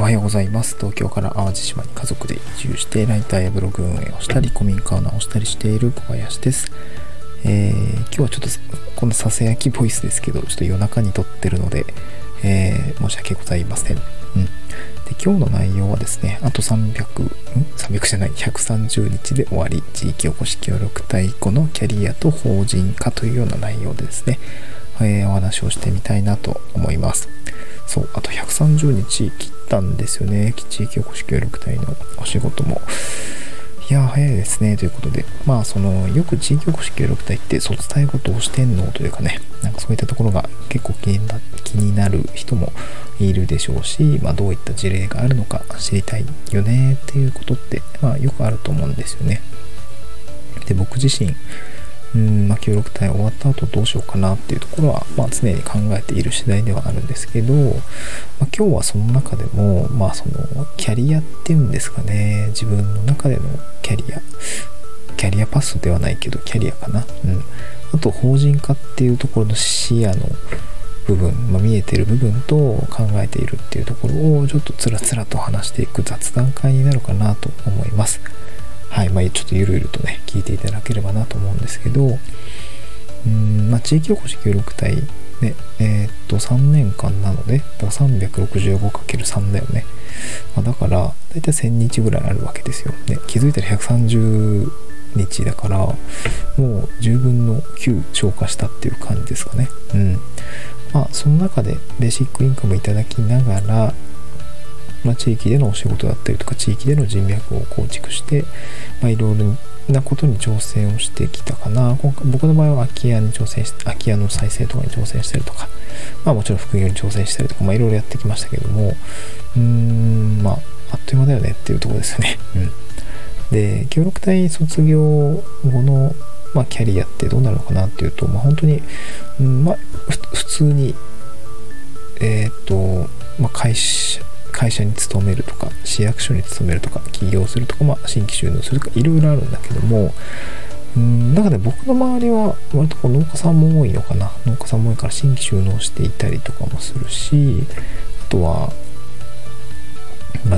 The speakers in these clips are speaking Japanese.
おはようございます。東京から淡路島に家族で移住してライターやブログ運営をしたり古民家を直したりしている小林です。今日はちょっとこのささやきボイスですけど、ちょっと夜中に撮ってるので、申し訳ございません。で、今日の内容はですね、あと130日で終わり、地域おこし協力隊5のキャリアと法人化というような内容でですね、お話をしてみたいなと思います。そう、あと130日切ったんですよね、地域おこし協力隊のお仕事も。いや、早いですねということで、よく地域おこし協力隊ってそう伝え事をしてんのというかね、なんかそういったところが結構気になる人もいるでしょうし、どういった事例があるのか知りたいよねっていうことって、よくあると思うんですよね。で、僕自身協力隊終わった後どうしようかなっていうところは、常に考えている次第ではあるんですけど、今日はその中でも、そのキャリアっていうんですかね、自分の中でのキャリアパスではないけどキャリアかな、あと法人化っていうところの視野の部分、見えてる部分と考えているっていうところをちょっとつらつらと話していく雑談会になるかなと思います。はい、ちょっとゆるゆるとね聞いていただければなと思うんですけど、地域おこし協力隊ね、3年間なので、365×3 だよね。だから大体1000日ぐらいあるわけですよ、ね、気づいたら130日だからもう10分の9消化したっていう感じですかね。その中でベーシックインカムいただきながら、地域でのお仕事だったりとか地域での人脈を構築して、いろいろなことに挑戦をしてきたかな。僕の場合は空き家の再生とかに挑戦したりとか、もちろん副業に挑戦したりとか、いろいろやってきましたけども、あっという間だよねっていうところですよね。で、協力隊卒業後の、キャリアってどうなるのかなっていうと、本当に、普通に、会社に勤めるとか市役所に勤めるとか起業するとか、新規就農するとかいろいろあるんだけども、だからね、僕の周りは割と農家さんも多いのかな。農家さんも多いから新規就農していたりとかもするし、あとは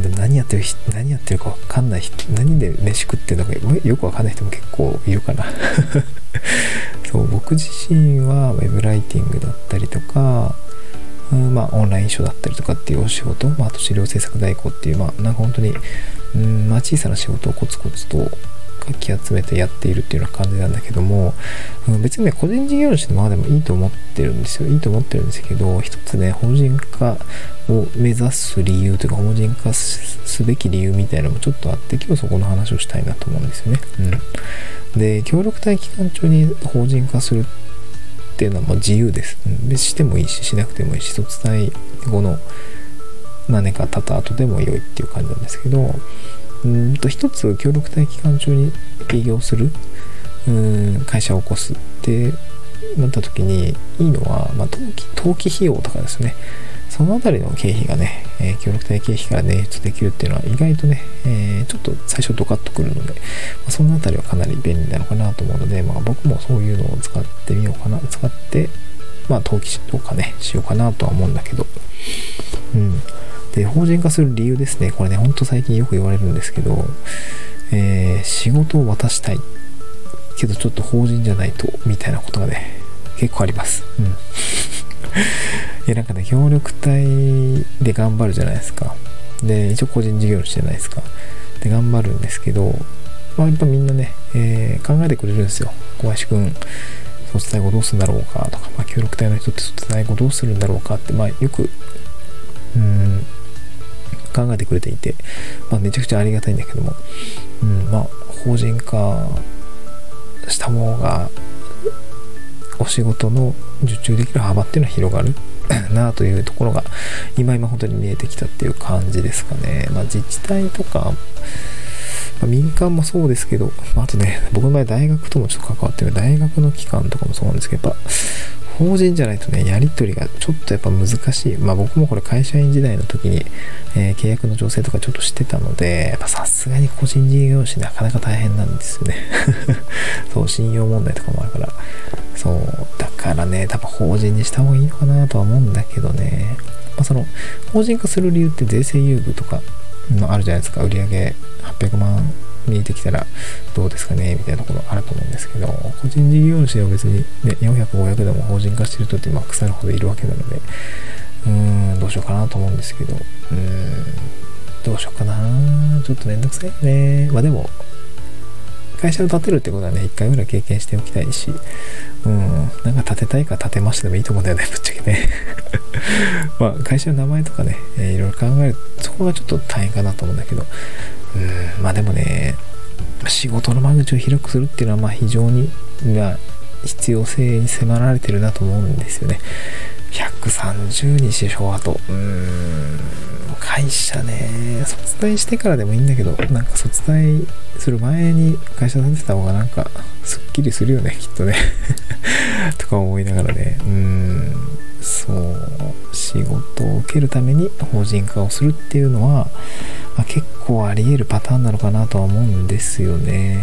でも何やってるか分かんない人、何で飯食ってるのかよく分かんない人も結構いるかなそう、僕自身はウェブライティングだったりとか、オンライン書だったりとかっていうお仕事、あと資料制作代行っていう、なんか本当に、小さな仕事をコツコツとかき集めてやっているっていうような感じなんだけども、別にね、個人事業主のままでもいいと思ってるんですよ。いいと思ってるんですけど、一つね、法人化を目指す理由というか、法人化すべき理由みたいなのもちょっとあって、今日そこの話をしたいなと思うんですよね。で、協力隊期間中に法人化するっていうのは自由です。してもいいし、しなくてもいいし、卒退後の何年か経った後でも良いっていう感じなんですけど、一つ協力隊期間中に起業する、会社を起こすってなった時にいいのは、登記費用とかですね、そのあたりの経費がね、協力隊経費から捻出できるっていうのは意外とね、ちょっと最初ドカッとくるので、そのあたりはかなり便利なのかなと思うので、僕もそういうのを使って登記とかねしようかなとは思うんだけど、で、法人化する理由ですね。これね、ほんと最近よく言われるんですけど、仕事を渡したいけどちょっと法人じゃないとみたいなことがね結構あります。なんかね、協力隊で頑張るじゃないですか。で、一応個人事業主じゃないですか。で、頑張るんですけど、やっぱみんなね、考えてくれるんですよ。小林くん、卒退後どうするんだろうかとか、協力隊の人って卒退後どうするんだろうかって、よく考えてくれていて、めちゃくちゃありがたいんだけども、法人化した方がお仕事の受注できる幅っていうのは広がるなというところが今本当に見えてきたっていう感じですかね。自治体とか、民間もそうですけど、あとね、僕の場合大学ともちょっと関わってる、大学の機関とかもそうなんですけど、法人じゃないとね、やり取りがちょっと難しい。僕もこれ会社員時代の時に、契約の調整とかちょっとしてたので、さすがに個人事業主なかなか大変なんですよねそう、信用問題とかもあるから、そうだからね、多分法人にした方がいいのかなとは思うんだけどね、あ、その法人化する理由って税制優遇とかのあるじゃないですか。売上800万見えてきたらどうですかねみたいなところあると思うんですけど、個人事業主は別に、ね、400、500でも法人化してる人ってまあ腐るほどいるわけなので、どうしようかなと思うんですけど、どうしようかな、ちょっとめんどくさいね。まあでも会社を建てるってことはね、一回ぐらい経験しておきたいし、なんか建てたいか建てましたでもいいと思うんだよね、ぶっちゃけね。まあ会社の名前とかね、いろいろ考える、そこがちょっと大変かなと思うんだけど、まあでもね、仕事の間口を広くするっていうのはまあ非常に、まあ、必要性に迫られてるなと思うんですよね。130にしよう、あと会社ね、卒退してからでもいいんだけど、なんか卒退する前に会社建てた方がなんかすっきりするよね、きっとね。とか思いながらね、そう仕事を受けるために法人化をするっていうのは、まあ、結構あり得るパターンなのかなとは思うんですよね。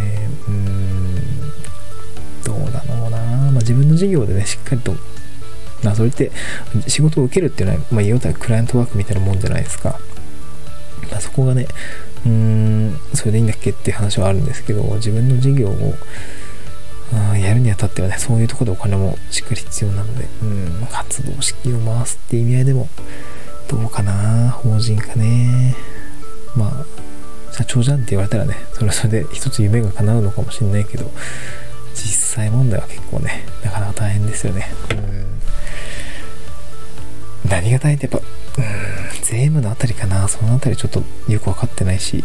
どうだろうな、まあ、自分の事業でねしっかりと、まあ、それって仕事を受けるっていうのは、まあ、言うたらクライアントワークみたいなもんじゃないですか。まあ、そこがね、それでいいんだっけっていう話はあるんですけど、自分の事業をやるにあたってはね、そういうところでお金もしっかり必要なので、活動資金を回すっていう意味合いでもどうかな、法人かね。まあ社長じゃんって言われたらね、それはそれで一つ夢が叶うのかもしれないけど、実際問題は結構ね、なかなか大変ですよね。何が大変ってやっぱ税務のあたりかな。そのあたりちょっとよく分かってないし、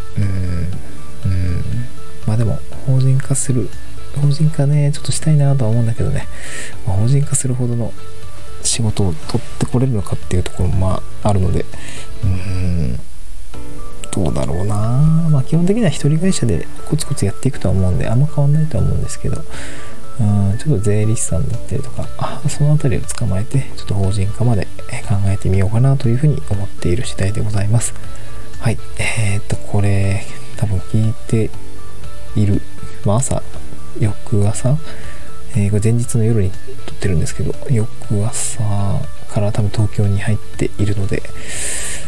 まあでも法人化ねちょっとしたいなとは思うんだけどね、まあ、法人化するほどの仕事を取ってこれるのかっていうところもまああるので、どうだろうな。まあ基本的には一人会社でコツコツやっていくとは思うんで、あんま変わんないとは思うんですけど、ちょっと税理士さんだったりとか、そのあたりを捕まえてちょっと法人化まで考えてみようかなというふうに思っている次第でございます。はい。これ多分聞いている、まあ翌朝、これ前日の夜に撮ってるんですけど、翌朝から多分東京に入っているので、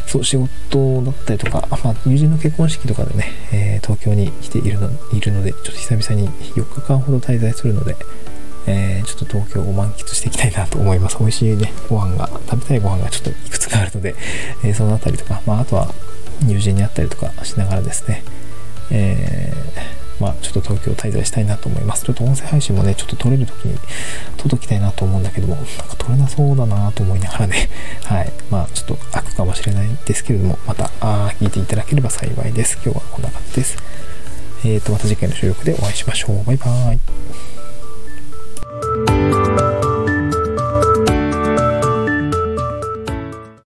そう仕事だったりとか、まあ、友人の結婚式とかでね、東京に来ているので、ちょっと久々に4日間ほど滞在するので、ちょっと東京を満喫していきたいなと思います。美味しいね、食べたいご飯がちょっといくつかあるので、そのあたりとか、まあ、あとは友人に会ったりとかしながらですね、まあ、ちょっと東京滞在したいなと思います。ちょっと音声配信もね、ちょっと撮れる時に撮っときたいなと思うんだけども、なんか撮れなそうだなと思いながらね、はい、まあちょっと開くかもしれないですけれども、また聞いていただければ幸いです。今日はこんな感じです。また次回の収録でお会いしましょう。バイバーイ。